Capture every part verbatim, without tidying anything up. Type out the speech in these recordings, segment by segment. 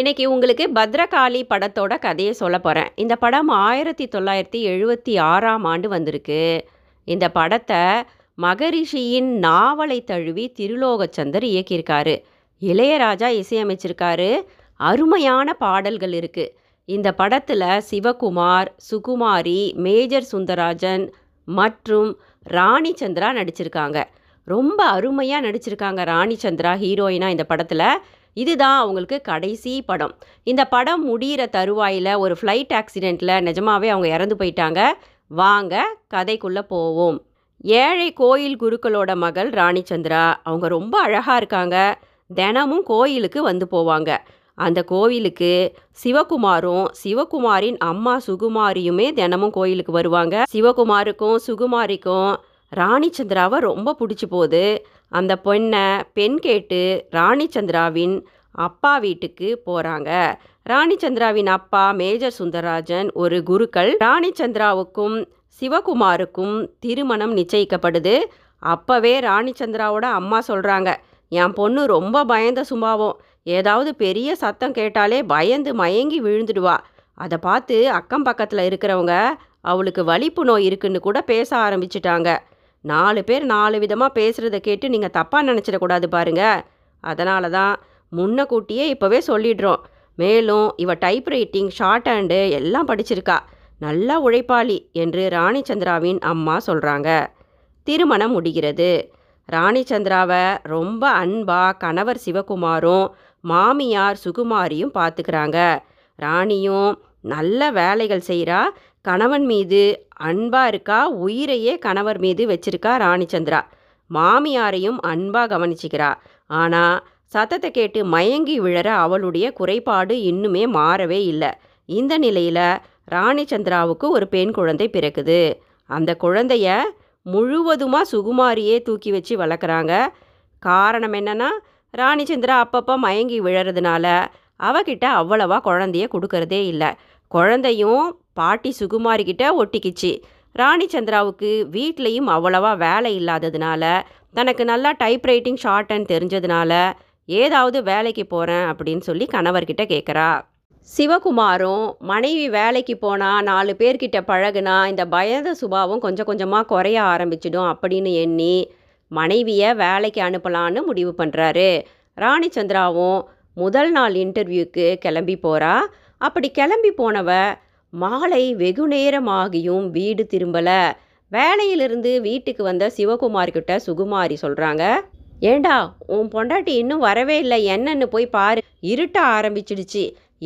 இன்றைக்கி உங்களுக்கு பத்ரகாளி படத்தோட கதையை சொல்ல போகிறேன். இந்த படம் ஆயிரத்தி தொள்ளாயிரத்தி எழுபத்தி ஆறாம் ஆண்டு வந்திருக்கு. இந்த படத்தை மகரிஷியின் நாவலை தழுவி திருலோகச்சந்தர் இயக்கியிருக்காரு. இளையராஜா இசையமைச்சிருக்காரு. அருமையான பாடல்கள் இருக்குது. இந்த படத்தில் சிவகுமார், சுகுமாரி, மேஜர் சுந்தராஜன் மற்றும் ராணிச்சந்திரா நடிச்சிருக்காங்க. ரொம்ப அருமையாக நடிச்சிருக்காங்க. ராணிச்சந்திரா ஹீரோயினா இந்த படத்தில். இதுதான் அவங்களுக்கு கடைசி படம். இந்த படம் முடிகிற தருவாயில் ஒரு ஃப்ளைட் ஆக்சிடெண்ட்டில் நிஜமாகவே அவங்க இறந்து போயிட்டாங்க. வாங்க கதைக்குள்ளே போவோம். ஏழை கோயில் குருக்களோட மகள் ராணிச்சந்திரா. அவங்க ரொம்ப அழகாக இருக்காங்க. தினமும் கோயிலுக்கு வந்து போவாங்க. அந்த கோயிலுக்கு சிவகுமாரும் சிவகுமாரின் அம்மா சுகுமாரியுமே தினமும் கோயிலுக்கு வருவாங்க. சிவகுமாருக்கும் சுகுமாரிக்கும் ராணிச்சந்திராவை ரொம்ப பிடிச்சி போகுது. அந்த பொண்ணை பெண் கேட்டு ராணிச்சந்திராவின் அப்பா வீட்டுக்கு போகிறாங்க. ராணிச்சந்திராவின் அப்பா மேஜர் சுந்தரராஜன் ஒரு குருக்கள். ராணிச்சந்திராவுக்கும் சிவகுமாருக்கும் திருமணம் நிச்சயிக்கப்படுது. அப்போவே ராணிச்சந்திராவோட அம்மா சொல்கிறாங்க, என் பொண்ணு ரொம்ப பயந்த சுபாவம். ஏதாவது பெரிய சத்தம் கேட்டாலே பயந்து மயங்கி விழுந்துடுவா. அதை பார்த்து அக்கம் பக்கத்தில் இருக்கிறவங்க அவளுக்கு வலிப்பு நோய் இருக்குன்னு கூட பேச ஆரம்பிச்சிட்டாங்க. நாலு பேர் நாலு விதமாக பேசுகிறத கேட்டு நீங்கள் தப்பாக நினச்சிடக்கூடாது பாருங்கள். அதனால தான் முன்ன கூட்டியே இப்போவே சொல்லிடுறோம். மேலும் இவள் டைப்ரைட்டிங், ஷார்ட் ஹேண்டு எல்லாம் படிச்சிருக்கா. நல்லா உழைப்பாளி என்று ராணிச்சந்திராவின் அம்மா சொல்கிறாங்க. திருமணம் முடிகிறது. ராணிச்சந்திராவை ரொம்ப அன்பாக கணவர் சிவகுமாரும் மாமியார் சுகுமாரியும் பார்த்துக்கிறாங்க. ராணியும் நல்ல வேலைகள் செய்கிறா. கணவன் மீது அன்பாக இருக்கா. உயிரையே கணவர் மீது வச்சிருக்கா ராணிச்சந்திரா. மாமியாரையும் அன்பாக கவனிச்சிக்கிறா. ஆனால் சத்தத்தை கேட்டு மயங்கி விழற அவளுடைய குறைபாடு இன்னுமே மாறவே இல்லை. இந்த நிலையில் ராணிச்சந்திராவுக்கு ஒரு பெண் குழந்தை பிறக்குது. அந்த குழந்தைய முழுவதுமாக சுகுமாரியே தூக்கி வச்சு வளர்க்குறாங்க. காரணம் என்னென்னா, ராணிச்சந்திரா அப்பப்போ மயங்கி விழறதுனால அவகிட்ட அவ்வளவா குழந்தைய கொடுக்கறதே இல்லை. குழந்தையும் பாட்டி சுகுமாரிக்கிட்ட ஒட்டிக்கிச்சு. ராணிச்சந்திராவுக்கு வீட்லேயும் அவ்வளவா வேலை இல்லாததுனால, தனக்கு நல்லா டைப்ரைட்டிங், ஷார்ட் ஹேண்ட் தெரிஞ்சதுனால ஏதாவது வேலைக்கு போகிறேன் அப்படின்னு சொல்லி கணவர்கிட்ட கேட்குறா. சிவகுமாரும் மனைவி வேலைக்கு போனால், நாலு பேர்கிட்ட பழகுனா இந்த பயந்த சுபாவம் கொஞ்சம் கொஞ்சமாக குறைய ஆரம்பிச்சிடும் அப்படின்னு எண்ணி மனைவியை வேலைக்கு அனுப்பலான்னு முடிவு பண்ணுறாரு. ராணிச்சந்திராவும் முதல் நாள் இன்டர்வியூக்கு கிளம்பி போகிறா. அப்படி கிளம்பி போனவ மாலை வெகு நேரமாகியும் வீடு திரும்பலை. வேலையிலிருந்து வீட்டுக்கு வந்த சிவகுமார்கிட்ட சுகுமாரி சொல்கிறாங்க, ஏண்டா உன் பொண்டாட்டி இன்னும் வரவே இல்லை, என்னன்னு போய் பாரு, இருட்ட ஆரம்பிச்சிடுச்சு,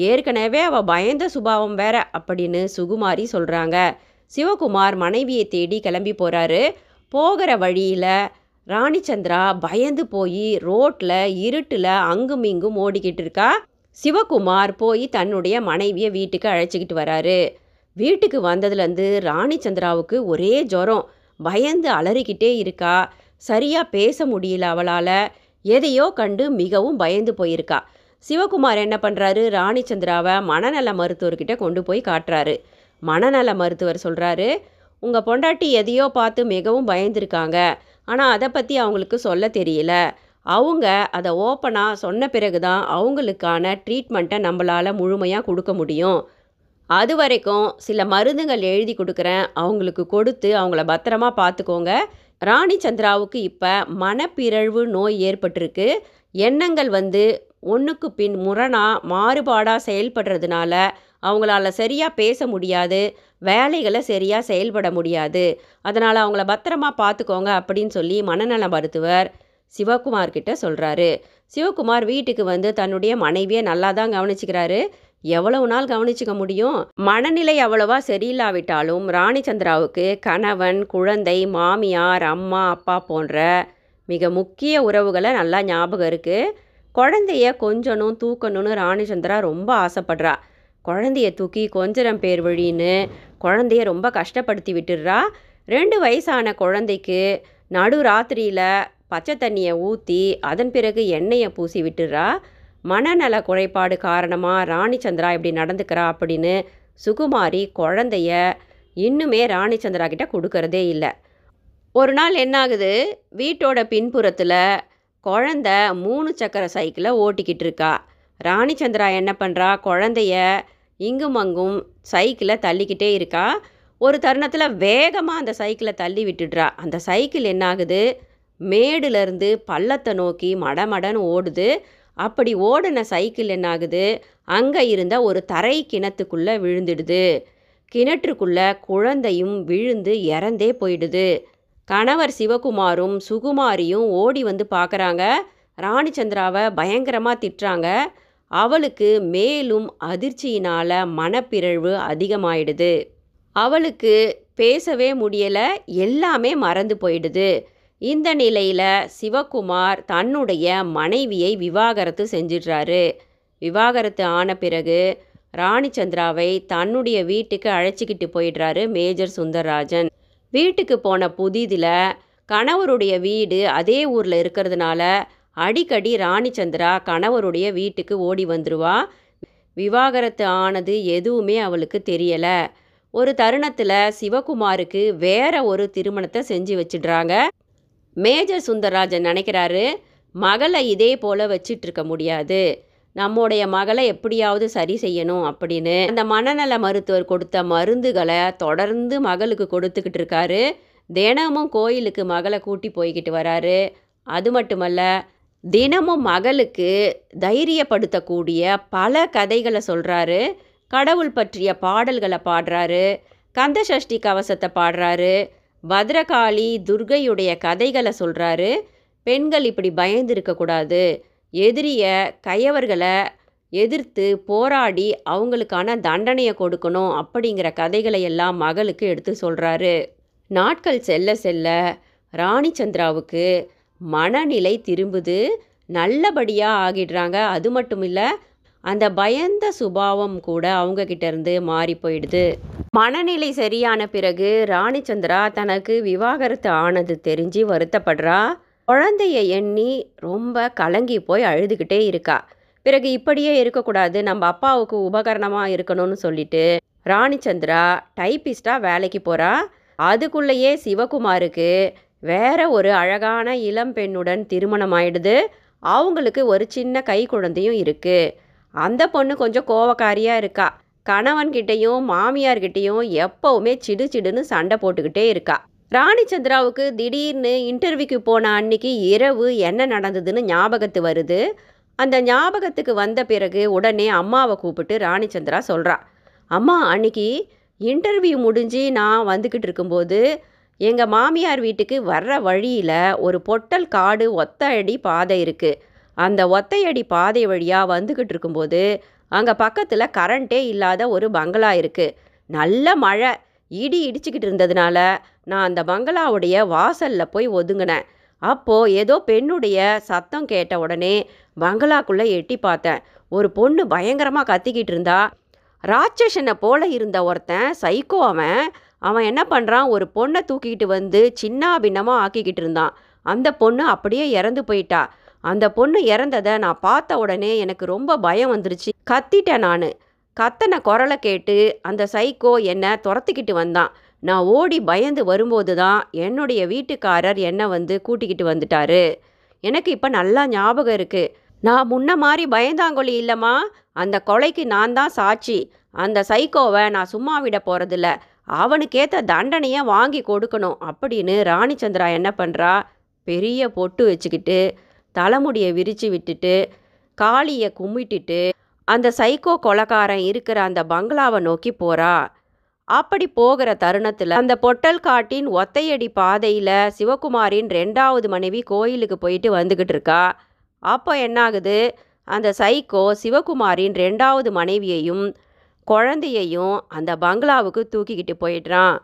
ஏற்கனவே அவள் பயந்த சுபாவம் வேற அப்படின்னு சுகுமாரி சொல்கிறாங்க. சிவகுமார் மனைவியை தேடி கிளம்பி போகிறாரு. போகிற வழியில் ராணிச்சந்திரா பயந்து போய் ரோட்டில் இருட்டில் அங்கும் இங்கும் ஓடிக்கிட்டு இருக்கா. சிவகுமார் போய் தன்னுடைய மனைவியை வீட்டுக்கு அழைச்சிக்கிட்டு வராரு. வீட்டுக்கு வந்ததுலேருந்து ராணிச்சந்திராவுக்கு ஒரே ஜுரம். பயந்து அலறிக்கிட்டே இருக்கா. சரியாக பேச முடியல அவளால். எதையோ கண்டு மிகவும் பயந்து போயிருக்கா. சிவகுமார் என்ன பண்ணுறாரு, ராணிச்சந்திராவை மனநல மருத்துவர்கிட்ட கொண்டு போய் காட்டுறாரு. மனநல மருத்துவர் சொல்கிறாரு, உங்கள் பொண்டாட்டி எதையோ பார்த்து மிகவும் பயந்துருக்காங்க, ஆனால் அதை பற்றி அவங்களுக்கு சொல்ல தெரியல. அவங்க அதை ஓப்பனாக சொன்ன பிறகு தான் அவங்களுக்கான ட்ரீட்மெண்ட்டை நம்மளால் முழுமையாக கொடுக்க முடியும். அது வரைக்கும் சில மருந்துகள் எழுதி கொடுக்குறேன், அவங்களுக்கு கொடுத்து அவங்கள பத்திரமா பார்த்துக்கோங்க. ராணிச்சந்திராவுக்கு இப்போ மனப்பிறழ்வு நோய் ஏற்பட்டிருக்கு. எண்ணங்கள் வந்து ஒன்றுக்கு பின் முரணாக மாறுபாடாக செயல்படுறதுனால அவங்களால சரியாக பேச முடியாது, வேலைகளை சரியாக செயல்பட முடியாது. அதனால் அவங்கள பத்திரமா பார்த்துக்கோங்க அப்படின்னு சொல்லி மனநல மருத்துவர் சிவகுமார்கிட்ட சொல்கிறாரு. சிவகுமார் வீட்டுக்கு வந்து தன்னுடைய மனைவியை நல்லா தான் கவனிச்சுக்கிறாரு. எவ்வளவு நாள் கவனிச்சிக்க முடியும்? மனநிலை அவ்வளவா சரியில்லாவிட்டாலும் ராணிச்சந்திராவுக்கு கணவன், குழந்தை, மாமியார், அம்மா, அப்பா போன்ற மிக முக்கிய உறவுகளை நல்லா ஞாபகம் இருக்குது. குழந்தைய கொஞ்சணும் தூக்கணும்னு ராணிச்சந்திரா ரொம்ப ஆசைப்படுறா. குழந்தைய தூக்கி கொஞ்சம் பேர் வழின்னு குழந்தைய ரொம்ப கஷ்டப்படுத்தி விட்டுடுறா. ரெண்டு வயசான குழந்தைக்கு நடு ராத்திரியில் பச்சை தண்ணியை ஊற்றி அதன் பிறகு எண்ணெயை பூசி விட்டுறா. மனநல குறைபாடு காரணமாக ராணிச்சந்திரா இப்படி நடந்துக்கிறா அப்படின்னு சுகுமாரி குழந்தைய இன்னுமே ராணிச்சந்திரா கிட்ட கொடுக்கறதே இல்லை. ஒரு நாள் என்னாகுது, வீட்டோட பின்புறத்தில் குழந்தை மூணு சக்கர சைக்கிளை ஓட்டிக்கிட்டு இருக்கா. ராணிச்சந்திரா என்ன பண்ணுறா, குழந்தைய இங்கும் அங்கும் சைக்கிளை தள்ளிக்கிட்டே இருக்கா. ஒரு தருணத்தில் வேகமாக அந்த சைக்கிளை தள்ளி விட்டுடுறா. அந்த சைக்கிள் என்ன ஆகுது, மேடுலேருந்து பள்ளத்தை நோக்கி மடமடன்னு ஓடுது. அப்படி ஓடின சைக்கிள் என்ன ஆகுது, அங்கே இருந்த ஒரு தரை கிணத்துக்குள்ளே விழுந்துடுது. கிணற்றுக்குள்ளே குழந்தையும் விழுந்து இறந்தே போயிடுது. கணவர் சிவகுமாரும் சுகுமாரியும் ஓடி வந்து பார்க்குறாங்க. ராணிச்சந்திராவை பயங்கரமாக திட்டுறாங்க. அவளுக்கு மேலும் அதிர்ச்சியினால் மனப்பிறழ்வு அதிகமாயிடுது. அவளுக்கு பேசவே முடியலை, எல்லாமே மறந்து போயிடுது. இந்த நிலையில் சிவகுமார் தன்னுடைய மனைவியை விவாகரத்து செஞ்சிடுறாரு. விவாகரத்து ஆன பிறகு ராணிச்சந்திராவை தன்னுடைய வீட்டுக்கு அழைச்சிக்கிட்டு போயிடுறாரு மேஜர் சுந்தரராஜன். வீட்டுக்கு போன புதிதில் கணவருடைய வீடு அதே ஊரில் இருக்கிறதுனால அடிக்கடி ராணிச்சந்திரா கணவருடைய வீட்டுக்கு ஓடி வந்துடுவா. விவாகரத்து ஆனது எதுவுமே அவளுக்கு தெரியலை. ஒரு தருணத்தில் சிவகுமாருக்கு வேற ஒரு திருமணத்தை செஞ்சு வச்சிடுறாங்க. மேஜர் சுந்தரராஜன் நினைக்கிறாரு, மகளை இதே போல் வச்சிட்ருக்க முடியாது, நம்முடைய மகளை எப்படியாவது சரி செய்யணும் அப்படின்னு. அந்த மனநல மருத்துவர் கொடுத்த மருந்துகளை தொடர்ந்து மகளுக்கு கொடுத்துக்கிட்டு இருக்காரு. தினமும் கோயிலுக்கு மகளை கூட்டி போய்கிட்டு வராரு. அது மட்டுமல்ல, தினமும் மகளுக்கு தைரியப்படுத்தக்கூடிய பல கதைகளை சொல்கிறாரு. கடவுள் பற்றிய பாடல்களை பாடுறாரு. கந்தசஷ்டி கவசத்தை பாடுறாரு. பத்ரகாளி துர்கையுடைய கதைகளை சொல்கிறாரு. பெண்கள் இப்படி பயந்து இருக்கக்கூடாது, எதிரிய கயவர்களை எதிர்த்து போராடி அவங்களுக்கான தண்டனையை கொடுக்கணும் அப்படிங்கிற கதைகளை எல்லாம் மகளுக்கு எடுத்து சொல்கிறாரு. நாட்கள் செல்ல செல்ல ராணிச்சந்திராவுக்கு மனநிலை திரும்புது, நல்லபடியாக ஆகிடுறாங்க. அது மட்டும் இல்லை, அந்த பயந்த சுபாவம் கூட அவங்கக்கிட்ட இருந்து மாறி போயிடுது. மனநிலை சரியான பிறகு ராணிச்சந்திரா தனக்கு விவாகரத்து ஆனது தெரிஞ்சு வருத்தப்படுறா. குழந்தைய எண்ணி ரொம்ப கலங்கி போய் அழுதுகிட்டே இருக்கா. பிறகு இப்படியே இருக்கக்கூடாது, நம்ம அப்பாவுக்கு உபகரணமாக இருக்கணும்னு சொல்லிட்டு ராணிச்சந்திரா டைப்பிஸ்டாக வேலைக்கு போகிறா. அதுக்குள்ளேயே சிவகுமாருக்கு வேற ஒரு அழகான இளம் பெண்ணுடன் திருமணம் ஆயிடுது. அவங்களுக்கு ஒரு சின்ன கை குழந்தையும் இருக்குது. அந்த பொண்ணு கொஞ்சம் கோவக்காரியாக இருக்கா. கணவன்கிட்டையும் மாமியார்கிட்டையும் எப்போவுமே சிடு சிடுன்னு சண்டை போட்டுக்கிட்டே இருக்கா. ராணிச்சந்திராவுக்கு திடீர்னு இன்டர்வியூக்கு போன அன்னைக்கு இரவு என்ன நடந்ததுன்னு ஞாபகத்து வருது. அந்த ஞாபகத்துக்கு வந்த பிறகு உடனே அம்மாவை கூப்பிட்டு ராணிச்சந்திரா சொல்கிறா, அம்மா, அன்னைக்கு இன்டர்வியூ முடிஞ்சு நான் வந்துக்கிட்டு இருக்கும்போது எங்கள் மாமியார் வீட்டுக்கு வர்ற வழியில் ஒரு பொட்டல் காடு ஒத்தையடி பாதை இருக்குது. அந்த ஒத்தையடி பாதை வழியாக வந்துக்கிட்டு இருக்கும்போது அங்கே பக்கத்தில் கரண்ட்டே இல்லாத ஒரு பங்களா இருக்குது. நல்ல மழை இடி இடிச்சுக்கிட்டு இருந்ததுனால நான் அந்த பங்களாவுடைய வாசலில் போய் ஒதுங்கினேன். அப்போது ஏதோ பெண்ணுடைய சத்தம் கேட்ட உடனே பங்களாக்குள்ளே எட்டி பார்த்தேன். ஒரு பொண்ணு பயங்கரமாக கத்திக்கிட்டு இருந்தா. ராட்சசனை போல இருந்த ஒருத்தன், சைக்கோ அவன் அவன் என்ன பண்ணுறான், ஒரு பொண்ணை தூக்கிக்கிட்டு வந்து சின்னா பின்னமாக ஆக்கிக்கிட்டு இருந்தான். அந்த பொண்ணு அப்படியே இறந்து போயிட்டா. அந்த பொண்ணு இறந்ததை நான் பார்த்த உடனே எனக்கு ரொம்ப பயம் வந்துருச்சு. கத்திட்டேன். நான் கத்தனை குரலை கேட்டு அந்த சைக்கோ என்னை துரத்திக்கிட்டு வந்தான். நான் ஓடி பயந்து வரும்போது தான் என்னுடைய வீட்டுக்காரர் என்னை வந்து கூட்டிக்கிட்டு வந்துட்டாரு. எனக்கு இப்போ நல்லா ஞாபகம் இருக்குது. நான் முன்ன மாதிரி பயந்தாங்கொழி இல்லைம்மா, அந்த கொலைக்கு நான் தான் சாட்சி. அந்த சைக்கோவை நான் சும்மா விட போகிறதில்ல, அவனுக்கேற்ற தண்டனையை வாங்கி கொடுக்கணும் அப்படின்னு ராணிச்சந்திரா என்ன பண்ணுறா, பெரிய பொட்டு வச்சுக்கிட்டு தலைமுடியை விரித்து விட்டுட்டு காளியை கும்பிட்டுட்டு அந்த சைக்கோ கொலைக்காரன் இருக்கிற அந்த பங்களாவை நோக்கி போகிறா. அப்படி போகிற தருணத்தில் அந்த பொட்டல் காட்டின் ஒத்தையடி பாதையில் சிவகுமாரின் ரெண்டாவது மனைவி கோயிலுக்கு போயிட்டு வந்துக்கிட்டு இருக்கா. அப்போ என்னாகுது, அந்த சைக்கோ சிவகுமாரின் ரெண்டாவது மனைவியையும் குழந்தையையும் அந்த பங்களாவுக்கு தூக்கிக்கிட்டு போயிடுறான்.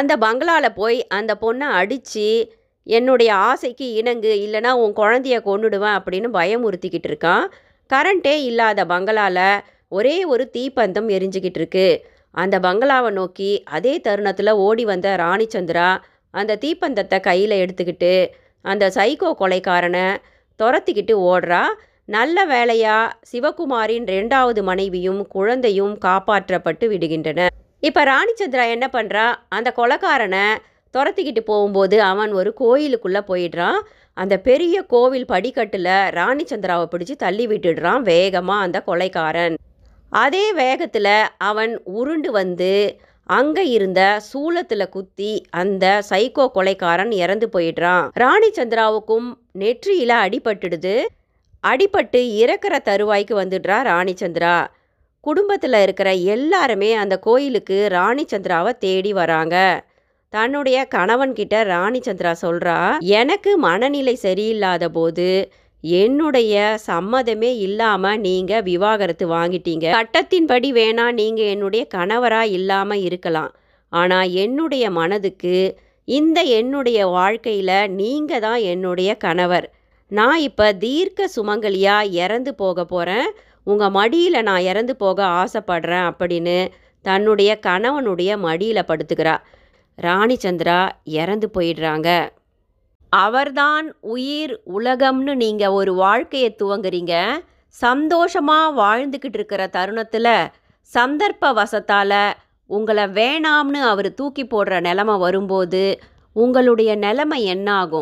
அந்த பங்களாவில் போய் அந்த பொண்ணை அடித்து என்னுடைய ஆசைக்கு இணங்கு, இல்லைனா உன் குழந்தைய கொண்டுடுவேன் அப்படின்னு பயமுறுத்திக்கிட்டு இருக்கான். கரண்ட்டே இல்லாத பங்களாவில் ஒரே ஒரு தீப்பந்தம் எரிஞ்சிக்கிட்டு இருக்கு. அந்த பங்களாவை நோக்கி அதே தருணத்தில் ஓடி வந்த ராணிச்சந்திரா அந்த தீப்பந்தத்தை கையில் எடுத்துக்கிட்டு அந்த சைக்கோ கொலைக்காரனை துரத்திக்கிட்டு ஓடுறா. நல்ல வேளையாக சிவகுமாரின் ரெண்டாவது மனைவியும் குழந்தையும் காப்பாற்றப்பட்டு விடுகின்றன. இப்போ ராணிச்சந்திரா என்ன பண்ணுறா, அந்த கொலைக்காரனை துரத்திக்கிட்டு போகும்போது அவன் ஒரு கோயிலுக்குள்ளே போயிடுறான். அந்த பெரிய கோவில் படிக்கட்டில் ராணிச்சந்திராவை பிடிச்சி தள்ளி விட்டுடுறான் வேகமாக அந்த கொலைக்காரன். அதே வேகத்தில் அவன் உருண்டு வந்து அங்கே இருந்த சூலத்தில் குத்தி அந்த சைக்கோ கொலைக்காரன் இறந்து போயிடுறான். ராணிச்சந்திராவுக்கும் நெற்றியில் அடிபட்டுடுது. அடிபட்டு இறக்கிற தருவாய்க்கு வந்துடுறா ராணிச்சந்திரா. குடும்பத்தில் இருக்கிற எல்லாருமே அந்த கோயிலுக்கு ராணிச்சந்திராவை தேடி வராங்க. தன்னுடைய கணவன்கிட்ட ராணிச்சந்திரா சொல்கிறா, எனக்கு மனநிலை சரியில்லாத போது என்னுடைய சம்மதமே இல்லாமல் நீங்கள் விவாகரத்து வாங்கிட்டீங்க. சட்டத்தின்படி வேணா நீங்கள் என்னுடைய கணவராக இல்லாமல் இருக்கலாம், ஆனால் என்னுடைய மனதுக்கு இந்த என்னுடைய வாழ்க்கையில் நீங்கள் தான் என்னுடைய கணவர். நான் இப்போ தீர்க்க சுமங்கலியாக இறந்து போக போகிறேன், உங்கள் மடியில் நான் இறந்து போக ஆசைப்படுறேன் அப்படின்னு தன்னுடைய கணவனுடைய மடியில் படுத்துக்கிறா. ராணிச்சந்திரா இறந்து போயிடுறாங்க. அவர்தான் உயிர் உலகம்னு நீங்கள் ஒரு வாழ்க்கையை துவங்குறீங்க. சந்தோஷமாக வாழ்ந்துக்கிட்டு இருக்கிற தருணத்தில் சந்தர்ப்ப வசத்தால் உங்களை வேணாம்னு அவர் தூக்கி போடுற நிலமை வரும்போது உங்களுடைய நிலமை என்ன ஆகும்?